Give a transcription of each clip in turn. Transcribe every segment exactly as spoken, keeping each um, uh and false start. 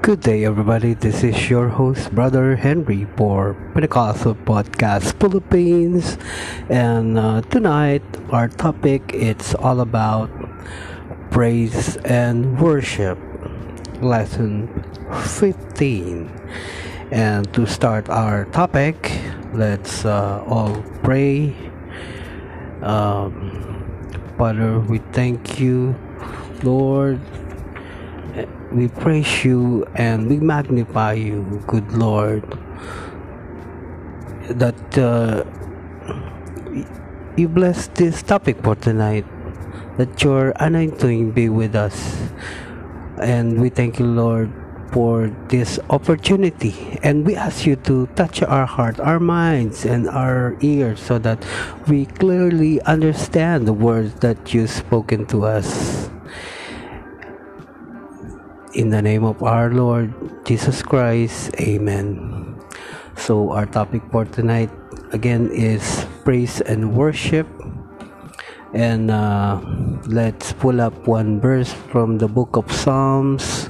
Good day, everybody. This is your host, Brother Henry, for Pentecostal Podcast Philippines. And uh, tonight, our topic it's all about praise and worship, lesson fifteen. And to start our topic, let's uh, all pray. Um, Father, we thank you, Lord. We praise you and we magnify you, good Lord, that uh, you bless this topic for tonight, that your anointing be with us. And we thank you, Lord, for this opportunity. And we ask you to touch our heart, our minds, and our ears so that we clearly understand the words that you've spoken to us. In the name of our Lord Jesus Christ, amen. So our topic for tonight again is praise and worship. And uh, let's pull up one verse from the book of Psalms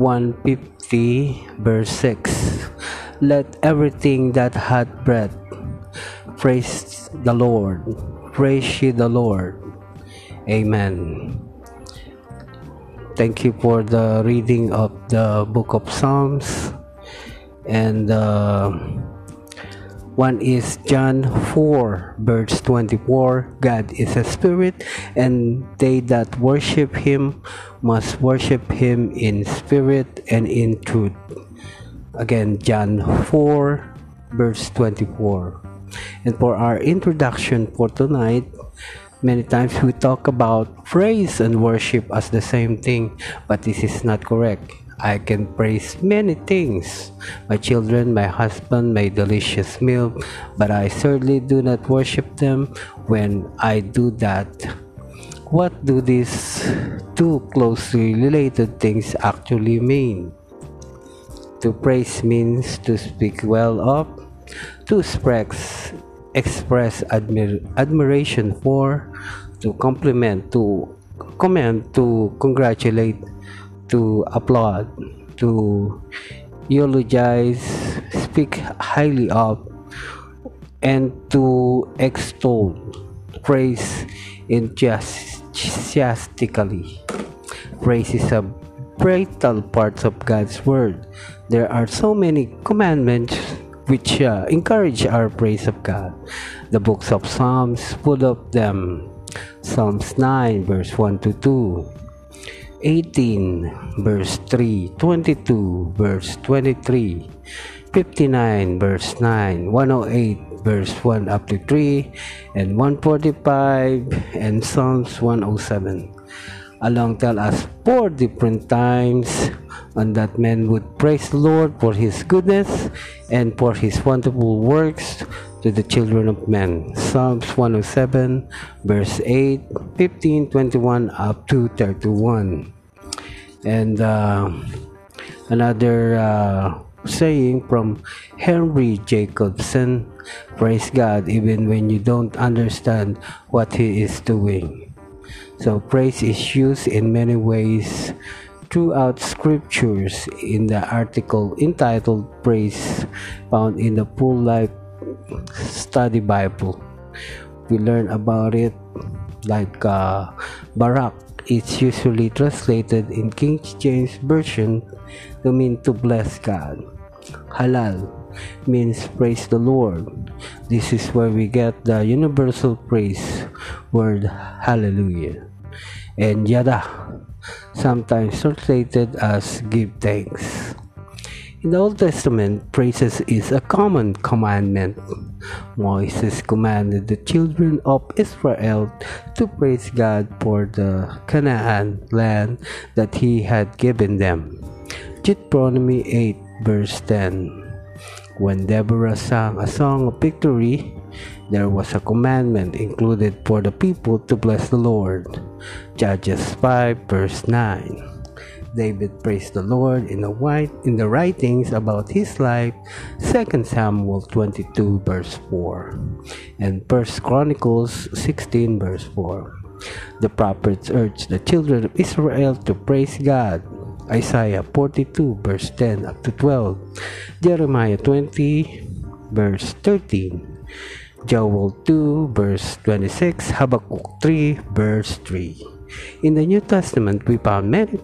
one fifty verse six. Let everything that hath breath praise the Lord. Praise ye the Lord. Amen. Thank you for the reading of the book of Psalms. And uh, one is John four verse twenty-four. God is a spirit, and they that worship him must worship him in spirit and in truth. Again, John four verse twenty-four. And for our introduction for tonight, many times we talk about praise and worship as the same thing, but this is not correct. I can praise many things, my children, my husband, my delicious meal, but I certainly do not worship them when I do that. What do these two closely related things actually mean? To praise means to speak well of, to express express admir- admiration for, to compliment, to commend, to congratulate, to applaud, to eulogize, speak highly of, and to extol. Praise enthusiastically. Praise is a vital part of God's word. There are so many commandments which uh, encourage our praise of God. The books of Psalms full of them. Psalms nine verse one to two, eighteen verse three, twenty-two verse twenty-three, fifty-nine verse nine, one oh eight verse one up to three, and one forty-five, and Psalms one oh seven. Along tell us four different times on that man would praise the Lord for his goodness and for his wonderful works to the children of men. Psalms one oh seven verse eight, fifteen, twenty-one up to thirty-one. And uh, another uh, saying from Henry Jacobson: praise God even when you don't understand what he is doing. So praise is used in many ways throughout scriptures. In the article entitled Praise, found in the Full Life Study Bible, we learn about it. Like uh, Barak, it's usually translated in King James Version to mean to bless God. Halal means praise the Lord. This is where we get the universal praise word hallelujah. And yada, sometimes translated as give thanks. In the Old Testament, praises is a common commandment. Moses commanded the children of Israel to praise God for the Canaan land that he had given them. Deuteronomy eight verse ten. When Deborah sang a song of victory, there was a commandment included for the people to bless the Lord. Judges five verse nine. David praised the Lord in the white in the writings about his life. Second Samuel twenty-two verse four, and First Chronicles sixteen verse four. The prophets urged the children of Israel to praise God. Isaiah forty-two verse ten up to twelve, Jeremiah twenty verse thirteen, Joel two verse twenty-six, Habakkuk three verse three. In the New Testament, we found many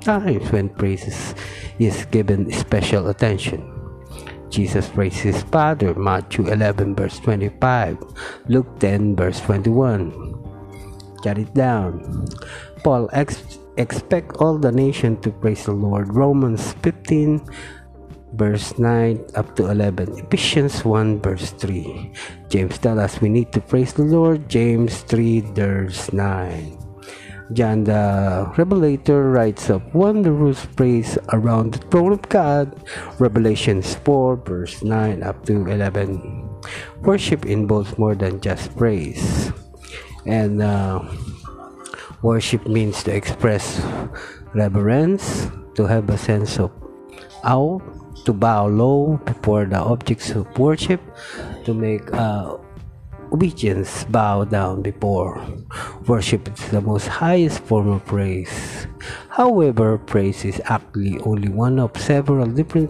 times when praises is given special attention. Jesus praised his Father, Matthew eleven verse twenty-five, Luke ten verse twenty-one. Jot it down. Paul ex- expect all the nation to praise the Lord, Romans fifteen verse nine up to eleven, Ephesians one verse three. James tells us we need to praise the Lord, James three verse nine. John the Revelator writes of wondrous praise around the throne of God, Revelations four verse nine up to eleven. Worship involves more than just praise, and uh, worship means to express reverence, to have a sense of awe, to bow low before the objects of worship, to make uh, obedience, bow down before. Worship is the most highest form of praise. However, praise is actually only one of several different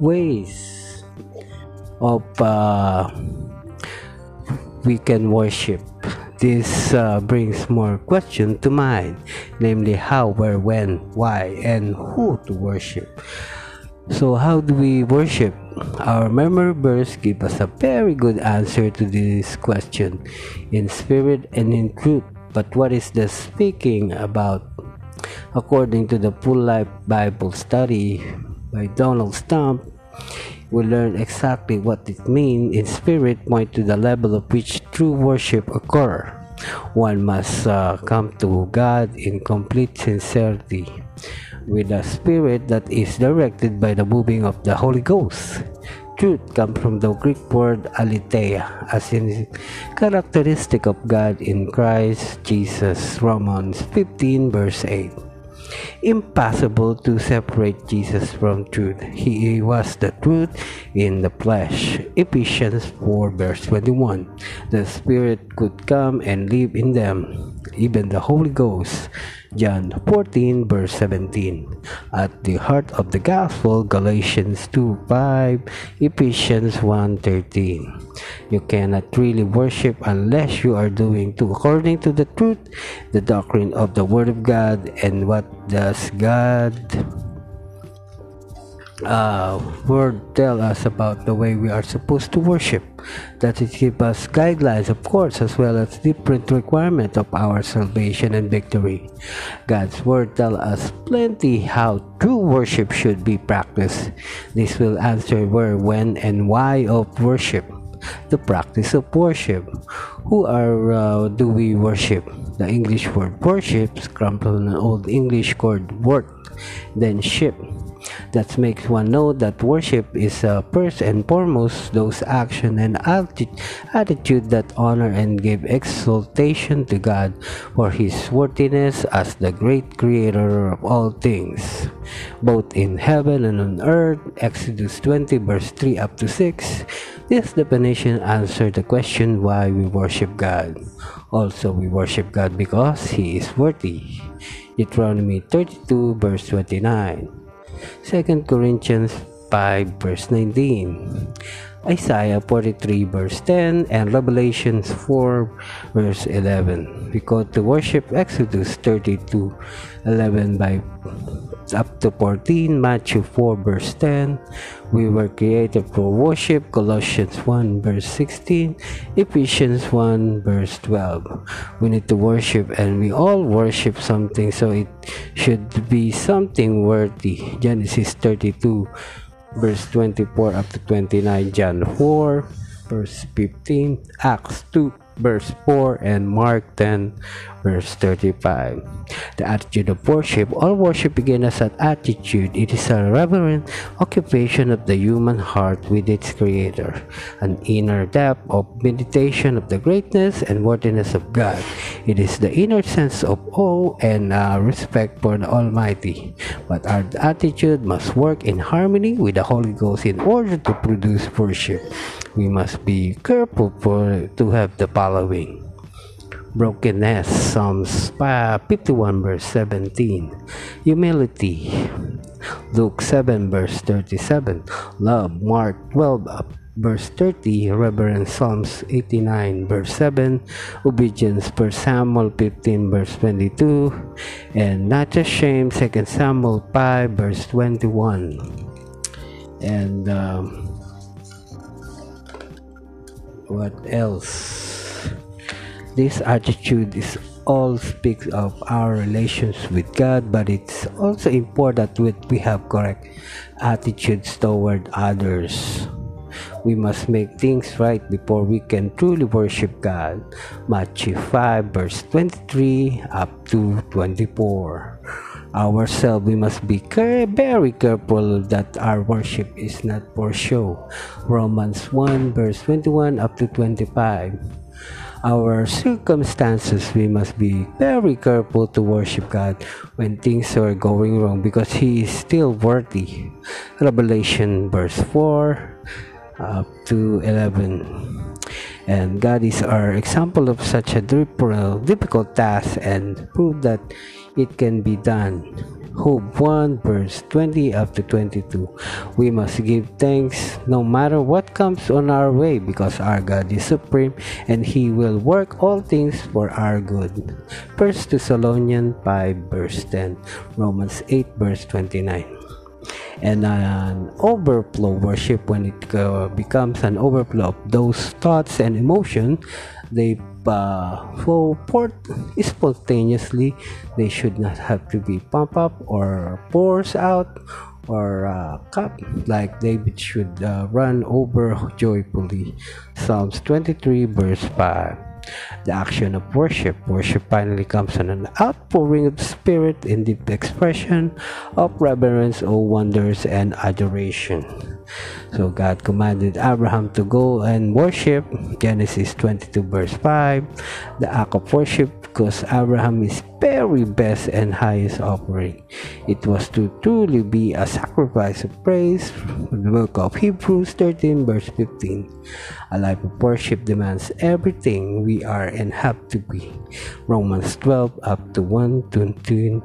ways of uh, we can worship. This uh, brings more questions to mind, namely how, where, when, why, and who to worship. So how do we worship? Our memory verse gives us a very good answer to this question, in spirit and in truth. But what is the speaking about? According to the Full Life Bible Study by Donald Stump, we learn exactly what it means. In spirit, point to the level of which true worship occurs. One must uh, come to God in complete sincerity, with a spirit that is directed by the moving of the Holy Ghost. Truth comes from the Greek word aletheia, as in characteristic of God in Christ Jesus, Romans fifteen verse eight. Impossible to separate Jesus from truth. He was the truth in the flesh, Ephesians four verse twenty-one. The Spirit could come and live in them, even the Holy Ghost, John fourteen verse seventeen. At the heart of the gospel, Galatians two five, Ephesians one thirteen. You cannot really worship unless you are doing to according to the truth, the doctrine of the Word of God, and what does God uh, Word tell us about the way we are supposed to worship. That it gives us guidelines, of course, as well as different requirements of our salvation and victory. God's Word tells us plenty how true worship should be practiced. This will answer where, when, and why of worship. The practice of worship. Who are uh, do we worship? The English word worship comes from an Old English word word, then ship. That makes one know that worship is uh, first and foremost those actions and attitude that honor and give exaltation to God for His worthiness as the great Creator of all things, both in heaven and on earth. Exodus twenty verse three up to six. This definition answers the question why we worship God. Also, we worship God because He is worthy. Deuteronomy thirty-two verse twenty-nine. Second Corinthians five verse nineteen, Isaiah forty-three verse ten, and Revelations four verse eleven. We go to worship Exodus thirty-two eleven by up to fourteen, Matthew four verse ten. We were created for worship, Colossians one verse sixteen, Ephesians one verse twelve. We need to worship, and we all worship something, so it should be something worthy. Genesis thirty-two verse twenty-four up to twenty-nine, John four verse fifteen, Acts two verse four, and Mark ten verse thirty-five. The attitude of worship. All worship begins as an attitude. It is a reverent occupation of the human heart with its Creator, an inner depth of meditation of the greatness and worthiness of God. It is the inner sense of awe and uh, respect for the Almighty. But our attitude must work in harmony with the Holy Ghost in order to produce worship. We must be careful for, to have the following. brokenness, Psalms fifty-one verse seventeen, humility, Luke seven verse thirty-seven, love, Mark twelve verse thirty, reverence, Psalms eighty-nine verse seven, obedience, First Samuel fifteen verse twenty-two, and not ashamed, Second Samuel five verse twenty-one. And um, what else? This attitude is all speaks of our relations with God, but it's also important that we have correct attitudes toward others. We must make things right before we can truly worship God. Matthew five verse twenty-three up to twenty-four. Ourselves, we must be very careful that our worship is not for show. Romans one verse twenty-one up to twenty-five. Our circumstances, we must be very careful to worship God when things are going wrong, because He is still worthy. Revelation verse four up to eleven. And God is our example of such a difficult task and prove that it can be done. Hope one verse twenty up to twenty-two. We must give thanks no matter what comes on our way, because our God is supreme and He will work all things for our good. First Thessalonians five verse ten, Romans eight verse twenty-nine. And an overflow worship, when it uh, becomes an overflow of those thoughts and emotion, they uh, flow forth spontaneously. They should not have to be pumped up or poured out or uh, cup, like David should uh, run over joyfully. Psalms twenty-three verse five. The action of worship. Worship finally comes on an outpouring of spirit in deep expression of reverence, awe, wonders, and adoration. So God commanded Abraham to go and worship. Genesis twenty-two verse five. The act of worship because Abraham is very best and highest offering. It was to truly be a sacrifice of praise. The book of Hebrews thirteen verse fifteen. A life of worship demands everything we are and have to be. Romans twelve up to one twenty-two.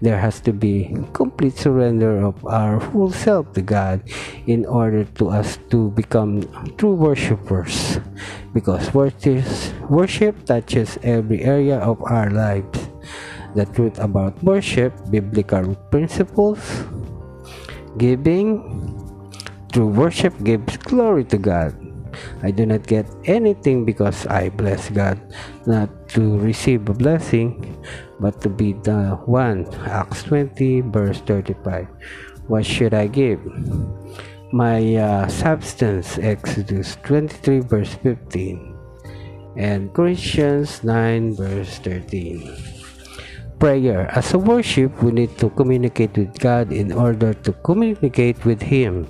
There has to be complete surrender of our whole self to God in order to us to become true worshipers, because worship touches every area of our lives. The truth about worship, biblical principles, giving. True worship gives glory to God. I do not get anything because I bless God, not to receive a blessing, but to be the one. Acts twenty verse thirty-five. What should I give? My uh, substance, Exodus twenty-three verse fifteen, and Corinthians nine verse thirteen. Prayer. As a worship, we need to communicate with God in order to communicate with Him.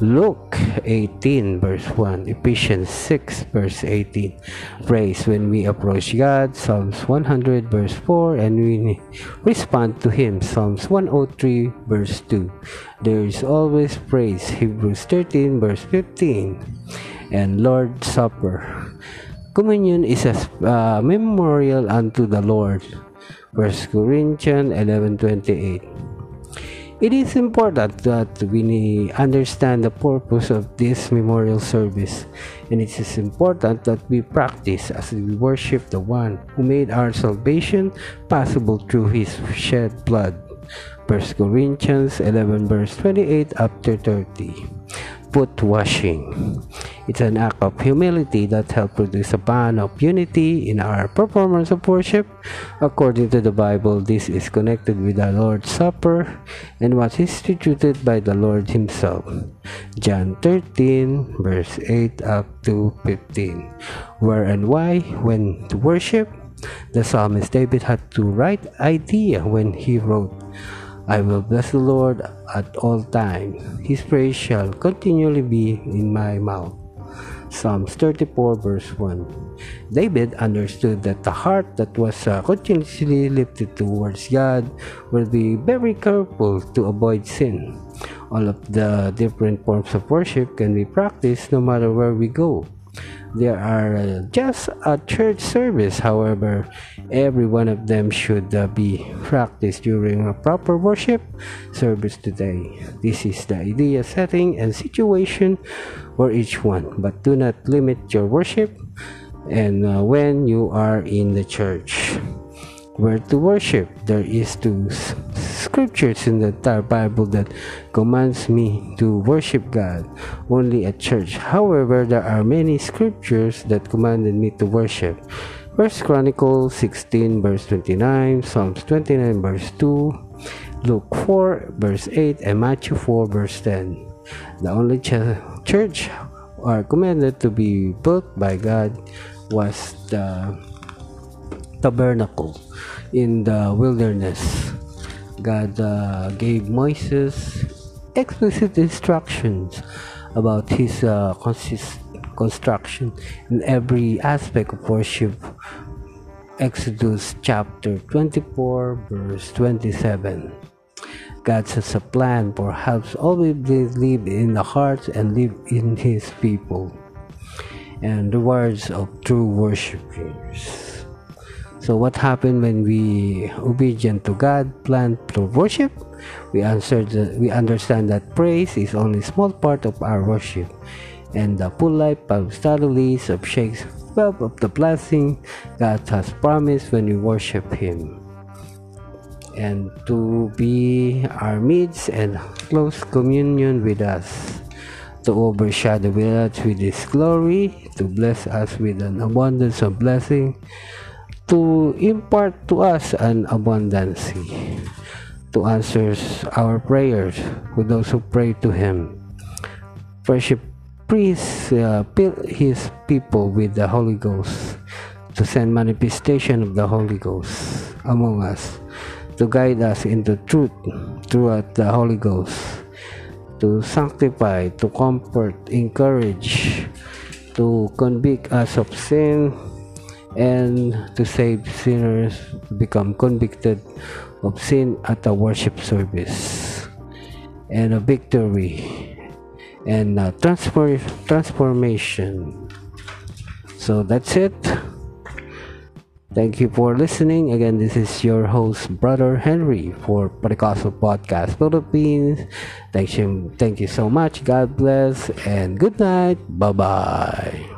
Luke eighteen verse one, Ephesians six verse eighteen. Praise, when we approach God. Psalms one hundred verse four, and we respond to Him. Psalms one oh three verse two. There is always praise. Hebrews thirteen verse fifteen. And Lord's Supper. Communion is a uh, memorial unto the Lord. First Corinthians eleven twenty-eight. It is important that we understand the purpose of this memorial service, and it is important that we practice as we worship the one who made our salvation possible through His shed blood. First Corinthians eleven verse twenty-eight up to thirty. Foot washing. It's an act of humility that helps produce a bond of unity in our performance of worship. According to the Bible, this is connected with the Lord's Supper and was instituted by the Lord Himself. John thirteen verse eight up to fifteen. Where and why, when to worship. The psalmist David had the right idea when he wrote, I will bless the Lord at all times. His praise shall continually be in my mouth. Psalms thirty-four verse one. David understood that the heart that was uh, continuously lifted towards God will be very careful to avoid sin. All of the different forms of worship can be practiced no matter where we go. There are just a church service. However, every one of them should uh, be practiced during a proper worship service today. This is the idea, setting, and situation for each one. But do not limit your worship and uh, when you are in the church. Where to worship? There is two scriptures in the entire Bible that commands me to worship God only at church. However, there are many scriptures that commanded me to worship. First Chronicles sixteen verse twenty-nine, Psalms twenty-nine verse two, Luke four verse eight, and Matthew four verse ten. The only ch- church are commanded to be built by God was the tabernacle in the wilderness. God uh, gave Moses explicit instructions about his uh, consist- construction in every aspect of worship. Exodus chapter twenty-four verse twenty-seven. God has a plan for how always live in the hearts and live in his people, and the words of true worshipers. So what happened when we obedient to God, plan to worship? We answered that we understand that praise is only a small part of our worship, and the Full Life Bible Study list of shakes twelve of the blessing God has promised when we worship Him, and to be our midst and close communion with us, to overshadow us with His glory, to bless us with an abundance of blessing, to impart to us an abundance, to answer our prayers with those who pray to Him. Worship priests uh, fill His people with the Holy Ghost, to send manifestation of the Holy Ghost among us, to guide us into truth throughout the Holy Ghost, to sanctify, to comfort, encourage, to convict us of sin, and to save sinners to become convicted of sin at a worship service, and a victory and a transfer transformation. So that's it. Thank you for listening. Again, this is your host, Brother Henry, for Pentecostal Podcast Philippines. Thank you, thank you so much. God bless and good night. Bye bye.